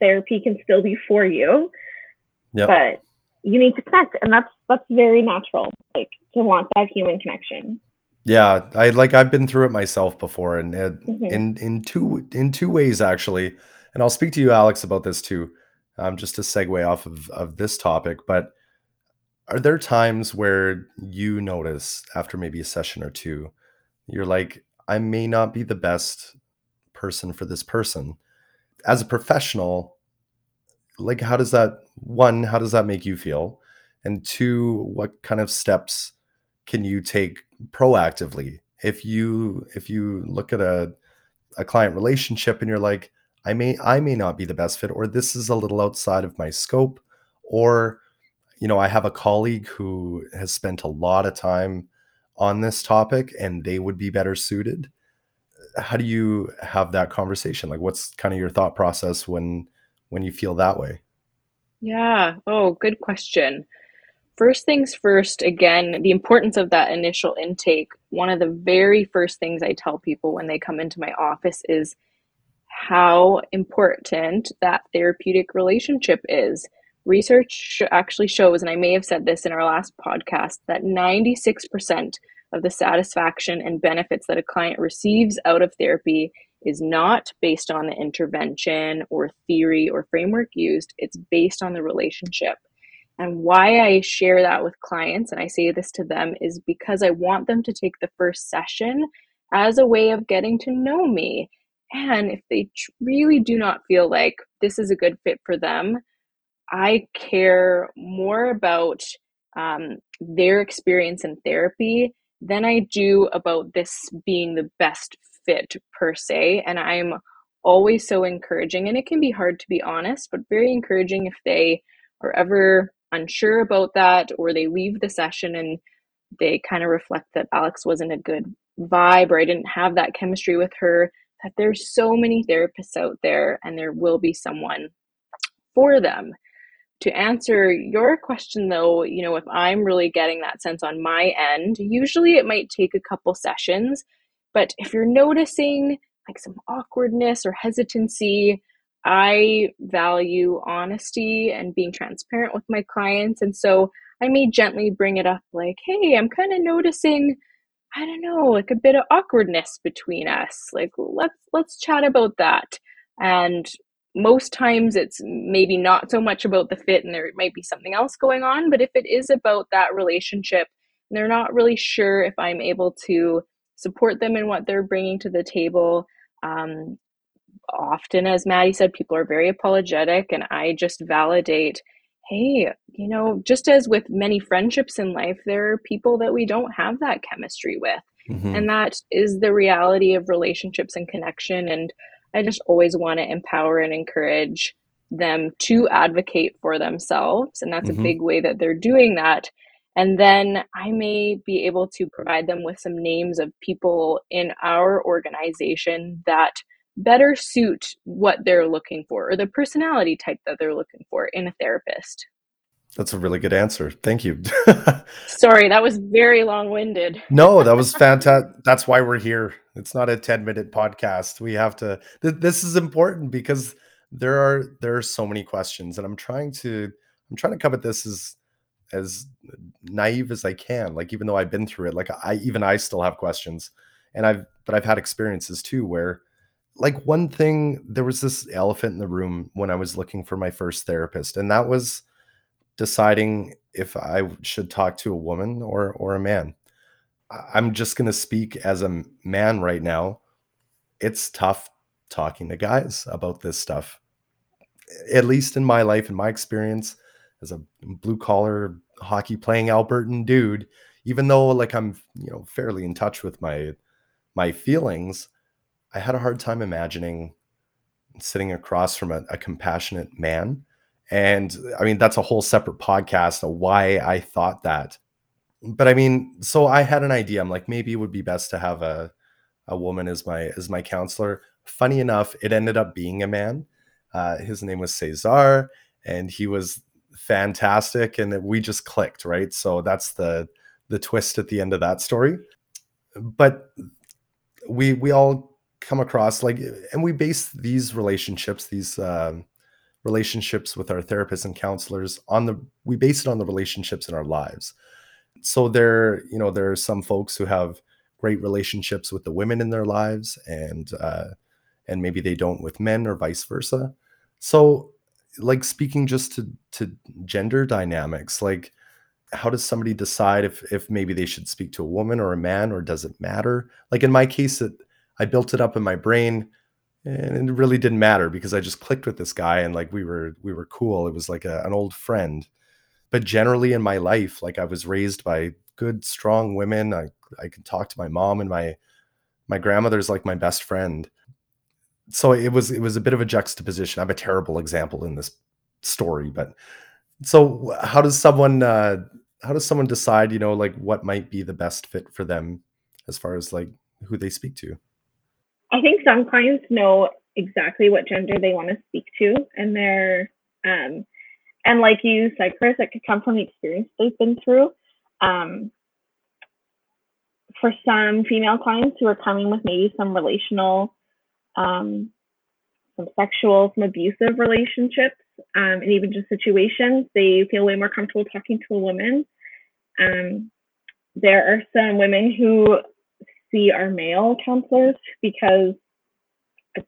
Therapy can still be for you, but you need to connect, and that's very natural, like to want that human connection. Yeah, I've been through it myself before, and in two ways actually. And I'll speak to you, Alex, about this too, just to segue off of this topic. But are there times where you notice after maybe a session or two, you're like, I may not be the best person for this person? As a professional, like how does that make you feel? And two, what kind of steps can you take proactively if you look at a client relationship and you're like, I may not be the best fit, or this is a little outside of my scope, or I have a colleague who has spent a lot of time on this topic and they would be better suited. How do you have that conversation? Like, what's kind of your thought process when you feel that way? Yeah. Oh, good question. First things first, again, the importance of that initial intake. One of the very first things I tell people when they come into my office is how important that therapeutic relationship is. Research actually shows, and I may have said this in our last podcast, that 96% of the satisfaction and benefits that a client receives out of therapy is not based on the intervention or theory or framework used. It's based on the relationship. And why I share that with clients, and I say this to them, is because I want them to take the first session as a way of getting to know me. And if they really do not feel like this is a good fit for them, I care more about their experience in therapy than I do about this being the best fit per se. And I'm always so encouraging, and it can be hard to be honest, but very encouraging if they are ever unsure about that, or they leave the session and they kind of reflect that Alex wasn't a good vibe, or I didn't have that chemistry with her, that there's so many therapists out there and there will be someone for them. To answer your question though, if I'm really getting that sense on my end, usually it might take a couple sessions, but if you're noticing like some awkwardness or hesitancy, I value honesty and being transparent with my clients. And so I may gently bring it up like, hey, I'm kind of noticing, I don't know, like a bit of awkwardness between us. Like, let's chat about that. And most times it's maybe not so much about the fit and there might be something else going on, but if it is about that relationship and they're not really sure if I'm able to support them in what they're bringing to the table, often, as Madi said, people are very apologetic, and I just validate, hey, just as with many friendships in life, there are people that we don't have that chemistry with. Mm-hmm. And that is the reality of relationships and connection. And I just always want to empower and encourage them to advocate for themselves. And that's a big way that they're doing that. And then I may be able to provide them with some names of people in our organization that better suit what they're looking for, or the personality type that they're looking for in a therapist. That's a really good answer. Thank you. Sorry, that was very long-winded. No, that was fantastic. That's why we're here. It's not a 10-minute podcast. We have to, this is important because there are so many questions, and I'm trying to cover this as naive as I can. Like, even though I've been through it, like I still have questions, and I've had experiences too where, like, one thing, there was this elephant in the room when I was looking for my first therapist, and that was deciding if I should talk to a woman or a man. I'm just going to speak as a man right now. It's tough talking to guys about this stuff, at least in my life, in my experience as a blue collar hockey playing Albertan dude. Even though, like, I'm fairly in touch with my feelings, I had a hard time imagining sitting across from a compassionate man. And I mean, that's a whole separate podcast of why I thought that. But I mean, so I had an idea. I'm like, maybe it would be best to have a woman as my counselor. Funny enough, it ended up being a man. His name was Cesar. and he was fantastic, and we just clicked, right? So that's the twist at the end of that story. But we all come across like, and we base these relationships, relationships with our therapists and counselors we base it on the relationships in our lives. So there are some folks who have great relationships with the women in their lives, and maybe they don't with men, or vice versa. So like, speaking just to gender dynamics, like, how does somebody decide if maybe they should speak to a woman or a man, or does it matter? Like in my case, I built it up in my brain, and it really didn't matter because I just clicked with this guy, and like we were cool. It was like an old friend. But generally in my life, like, I was raised by good, strong women. I could talk to my mom, and my grandmother's like my best friend. So it was a bit of a juxtaposition. I'm a terrible example in this story, but so how does someone decide, like, what might be the best fit for them as far as like who they speak to? I think some clients know exactly what gender they want to speak to, and they're, and like you said, Chris, it could come from the experience they've been through. For some female clients who are coming with maybe some relational, some sexual, some abusive relationships, and even just situations, they feel way more comfortable talking to a woman. There are some women who see our male counselors because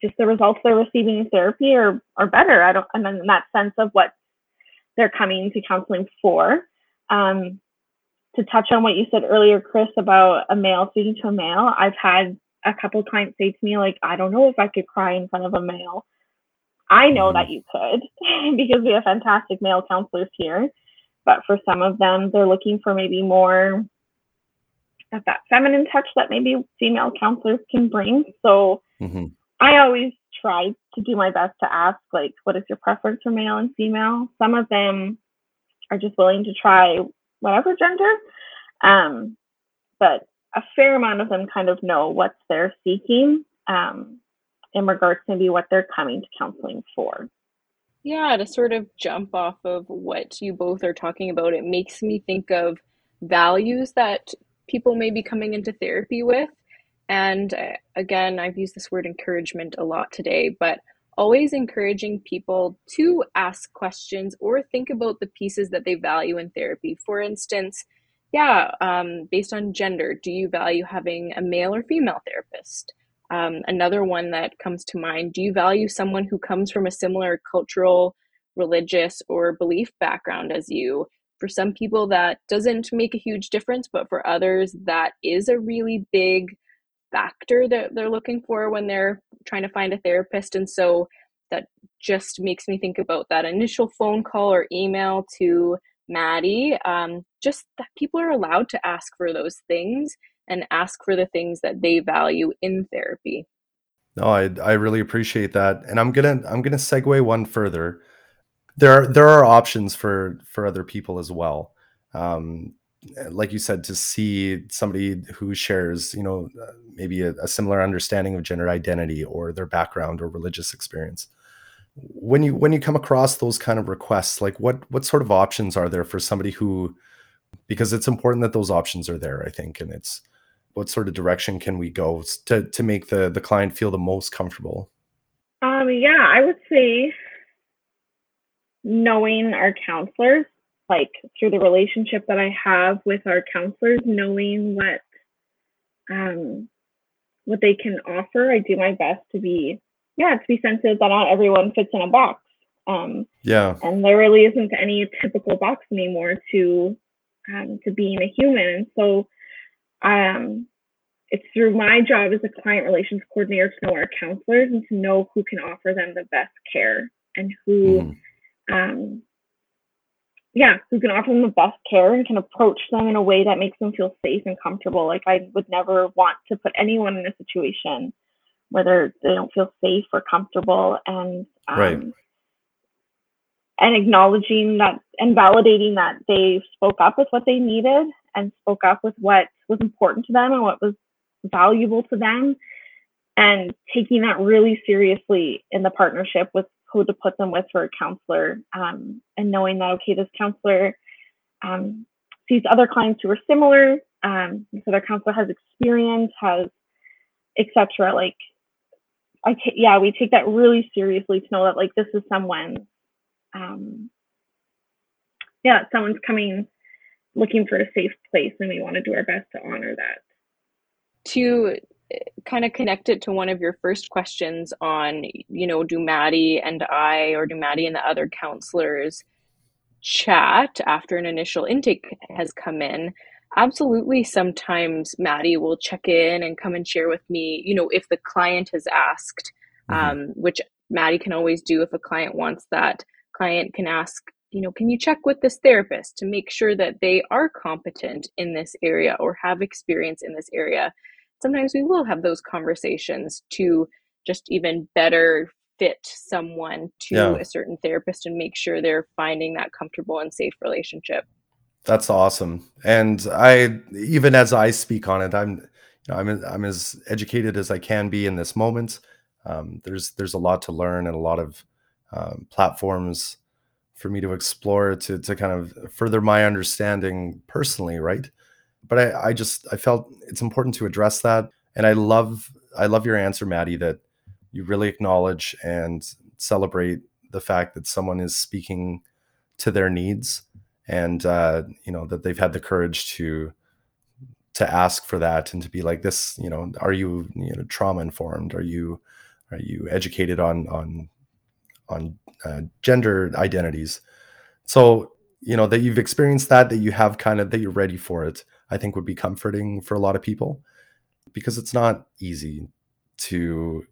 just the results they're receiving in therapy are better. And then in that sense of what they're coming to counseling for. To touch on what you said earlier, Chris, about a male speaking to a male, I've had a couple clients say to me, like, I don't know if I could cry in front of a male. I know that you could because we have fantastic male counselors here. But for some of them, they're looking for maybe more of that feminine touch that maybe female counselors can bring. So I always try to do my best to ask, like, what is your preference for male and female? Some of them are just willing to try whatever gender. But a fair amount of them kind of know what they're seeking in regards to maybe what they're coming to counseling for. Yeah, to sort of jump off of what you both are talking about, it makes me think of values that people may be coming into therapy with. And again, I've used this word encouragement a lot today, but always encouraging people to ask questions or think about the pieces that they value in therapy. For instance, based on gender, do you value having a male or female therapist? Another one that comes to mind, do you value someone who comes from a similar cultural, religious, or belief background as you? For some people, that doesn't make a huge difference, but for others, that is a really big factor that they're looking for when they're trying to find a therapist. And so that just makes me think about that initial phone call or email to Madi, just that people are allowed to ask for those things and ask for the things that they value in therapy. No, I really appreciate that. And I'm gonna segue one further. There are options for other people as well. Like you said, to see somebody who shares, maybe a similar understanding of gender identity or their background or religious experience. When you come across those kind of requests, like what sort of options are there for somebody who, because it's important that those options are there, I think, and it's what sort of direction can we go to make the client feel the most comfortable? I would say knowing our counselors, like through the relationship that I have with our counselors, knowing what they can offer. I do my best to be sensitive that not everyone fits in a box. And there really isn't any typical box anymore to being a human. And so it's through my job as a client relations coordinator to know our counselors and to know who can offer them the best care and who can offer them the best care and can approach them in a way that makes them feel safe and comfortable. Like, I would never want to put anyone in a situation whether they don't feel safe or comfortable, and acknowledging that and validating that they spoke up with what they needed and spoke up with what was important to them and what was valuable to them. and taking that really seriously in the partnership with who to put them with for a counselor, and knowing that, okay, this counselor sees other clients who are similar, so their counselor has experience, has etc. Like, we take that really seriously to know that, like, this is someone, someone's coming looking for a safe place, and we want to do our best to honor that. To kind of connect it to one of your first questions on, you know, do Madi and I, or do Madi and the other counselors chat after an initial intake has come in? Absolutely. Sometimes Madi will check in and come and share with me, you know, if the client has asked, which Madi can always do if a client wants that. Client can ask, you know, can you check with this therapist to make sure that they are competent in this area or have experience in this area? Sometimes we will have those conversations to just even better fit someone to a certain therapist and make sure they're finding that comfortable and safe relationship. That's awesome. And I, even as I speak on it, I'm as educated as I can be in this moment. There's a lot to learn and a lot of platforms for me to explore to kind of further my understanding personally, right? But I felt it's important to address that. And I love your answer, Madi, that you really acknowledge and celebrate the fact that someone is speaking to their needs, and you know, that they've had the courage to ask for that and to be like, this, you know, are you, you know, trauma informed? Are you educated on gender identities? So, you know, that you've experienced that you have kind of, that you're ready for it, I think would be comforting for a lot of people, because it's not easy to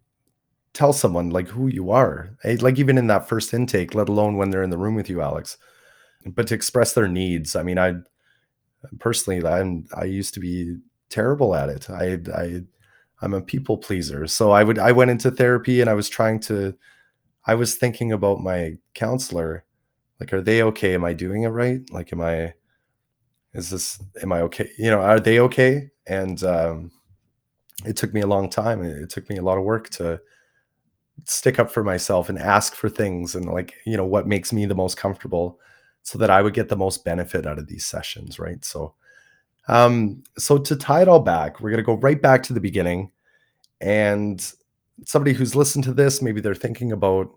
tell someone like who you are, like even in that first intake, let alone when they're in the room with you, Alex, but to express their needs. I mean, I personally, I used to be terrible at it. I'm a people pleaser. So I went into therapy and I was thinking about my counselor, like, are they okay? Am I doing it right? Like, am I okay? You know, are they okay? And it took me a long time. It took me a lot of work to stick up for myself and ask for things and, like, you know, what makes me the most comfortable so that I would get the most benefit out of these sessions, right? So, so to tie it all back, we're going to go right back to the beginning. And somebody who's listened to this, maybe they're thinking about,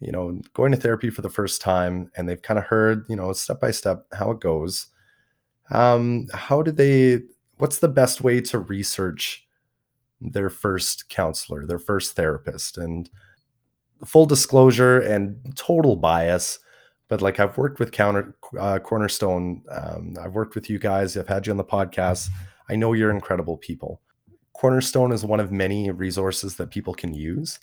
you know, going to therapy for the first time, and they've kind of heard, you know, step by step how it goes. What's the best way to research their first counselor, their first therapist? And full disclosure and total bias, but like, I've worked with Cornerstone. I've worked with you guys. I've had you on the podcast. I know you're incredible people. Cornerstone is one of many resources that people can use.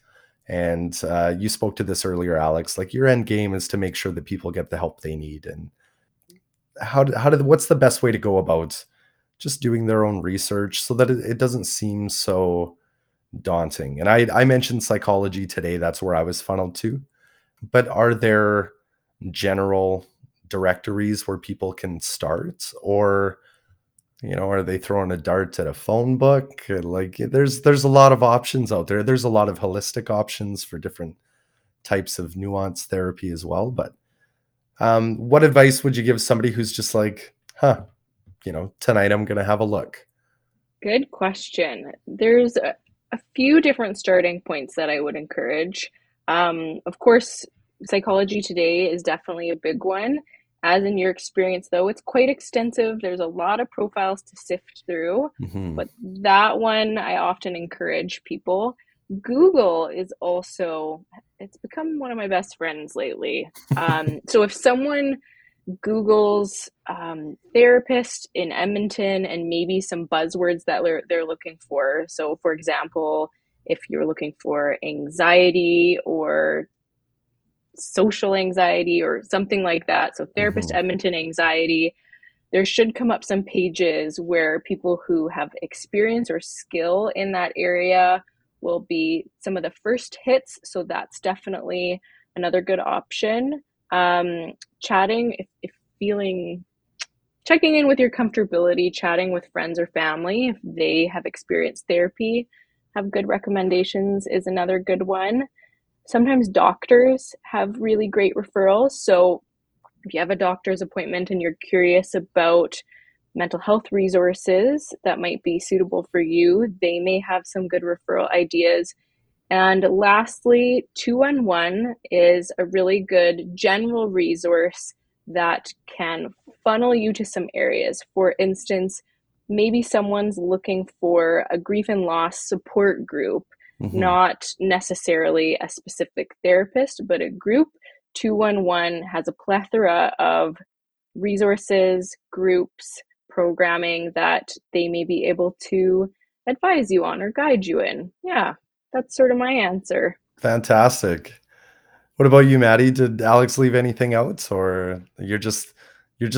And you spoke to this earlier, Alex, like, your end game is to make sure that people get the help they need. And what's the best way to go about just doing their own research so that it doesn't seem so daunting? And I mentioned Psychology Today. That's where I was funneled to. But are there general directories where people can start, or, you know, are they throwing a dart at a phone book? Like, there's a lot of options out there. There's a lot of holistic options for different types of nuanced therapy as well. But what advice would you give somebody who's just like, you know, tonight I'm going to have a look? Good question. There's a few different starting points that I would encourage. Of course, Psychology Today is definitely a big one. As in your experience, though, it's quite extensive. There's a lot of profiles to sift through, but that one I often encourage people. Google is also, it's become one of my best friends lately. So if someone Googles therapist in Edmonton and maybe some buzzwords that they're looking for. So for example, if you're looking for anxiety or social anxiety or something like that. So therapist Edmonton anxiety, there should come up some pages where people who have experience or skill in that area will be some of the first hits. So that's definitely another good option. Chatting, if feeling, checking in with your comfortability, chatting with friends or family, if they have experienced therapy, have good recommendations is another good one. Sometimes doctors have really great referrals. So if you have a doctor's appointment and you're curious about mental health resources that might be suitable for you, they may have some good referral ideas. And lastly, 211 is a really good general resource that can funnel you to some areas. For instance, maybe someone's looking for a grief and loss support group, not necessarily a specific therapist, but a group. 211 has a plethora of resources, groups, programming that they may be able to advise you on or guide you in. Yeah, that's sort of my answer. Fantastic. What about you, Madi? Did Alex leave anything out, or you're just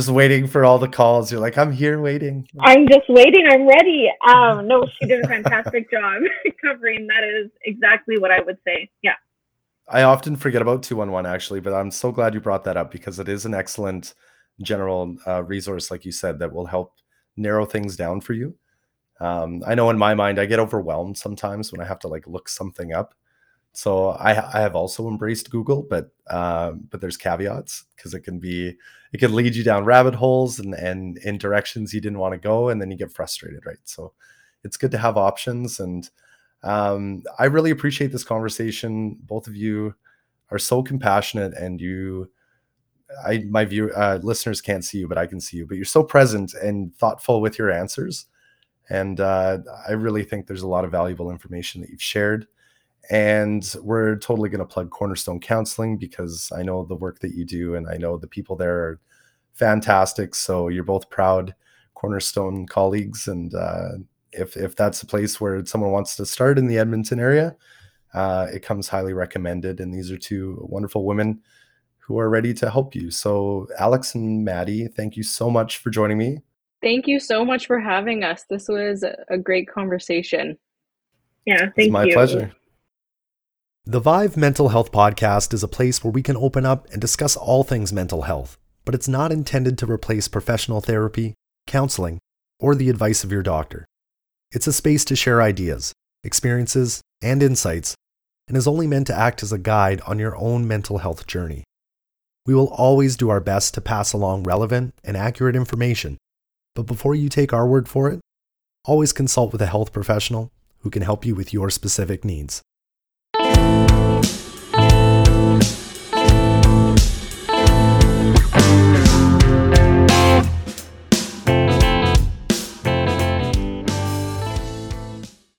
waiting for all the calls? You're like, I'm here waiting. I'm just waiting. I'm ready. No, she did a fantastic job covering. That is exactly what I would say. Yeah. I often forget about 211 actually, but I'm so glad you brought that up because it is an excellent general resource, like you said, that will help narrow things down for you. I know in my mind, I get overwhelmed sometimes when I have to like look something up. So I have also embraced Google, but there's caveats because it can lead you down rabbit holes and in directions you didn't want to go. And then you get frustrated, right? So it's good to have options. And I really appreciate this conversation. Both of you are so compassionate and listeners can't see you, but I can see you, but you're so present and thoughtful with your answers. And I really think there's a lot of valuable information that you've shared. And we're totally going to plug Cornerstone Counseling because I know the work that you do and I know the people there are fantastic. So you're both proud Cornerstone colleagues. And if that's a place where someone wants to start in the Edmonton area, it comes highly recommended. And these are two wonderful women who are ready to help you. So Alex and Madi, thank you so much for joining me. Thank you so much for having us. This was a great conversation. Yeah, thank you. It's my pleasure. The Vive Mental Health Podcast is a place where we can open up and discuss all things mental health, but it's not intended to replace professional therapy, counseling, or the advice of your doctor. It's a space to share ideas, experiences, and insights, and is only meant to act as a guide on your own mental health journey. We will always do our best to pass along relevant and accurate information, but before you take our word for it, always consult with a health professional who can help you with your specific needs.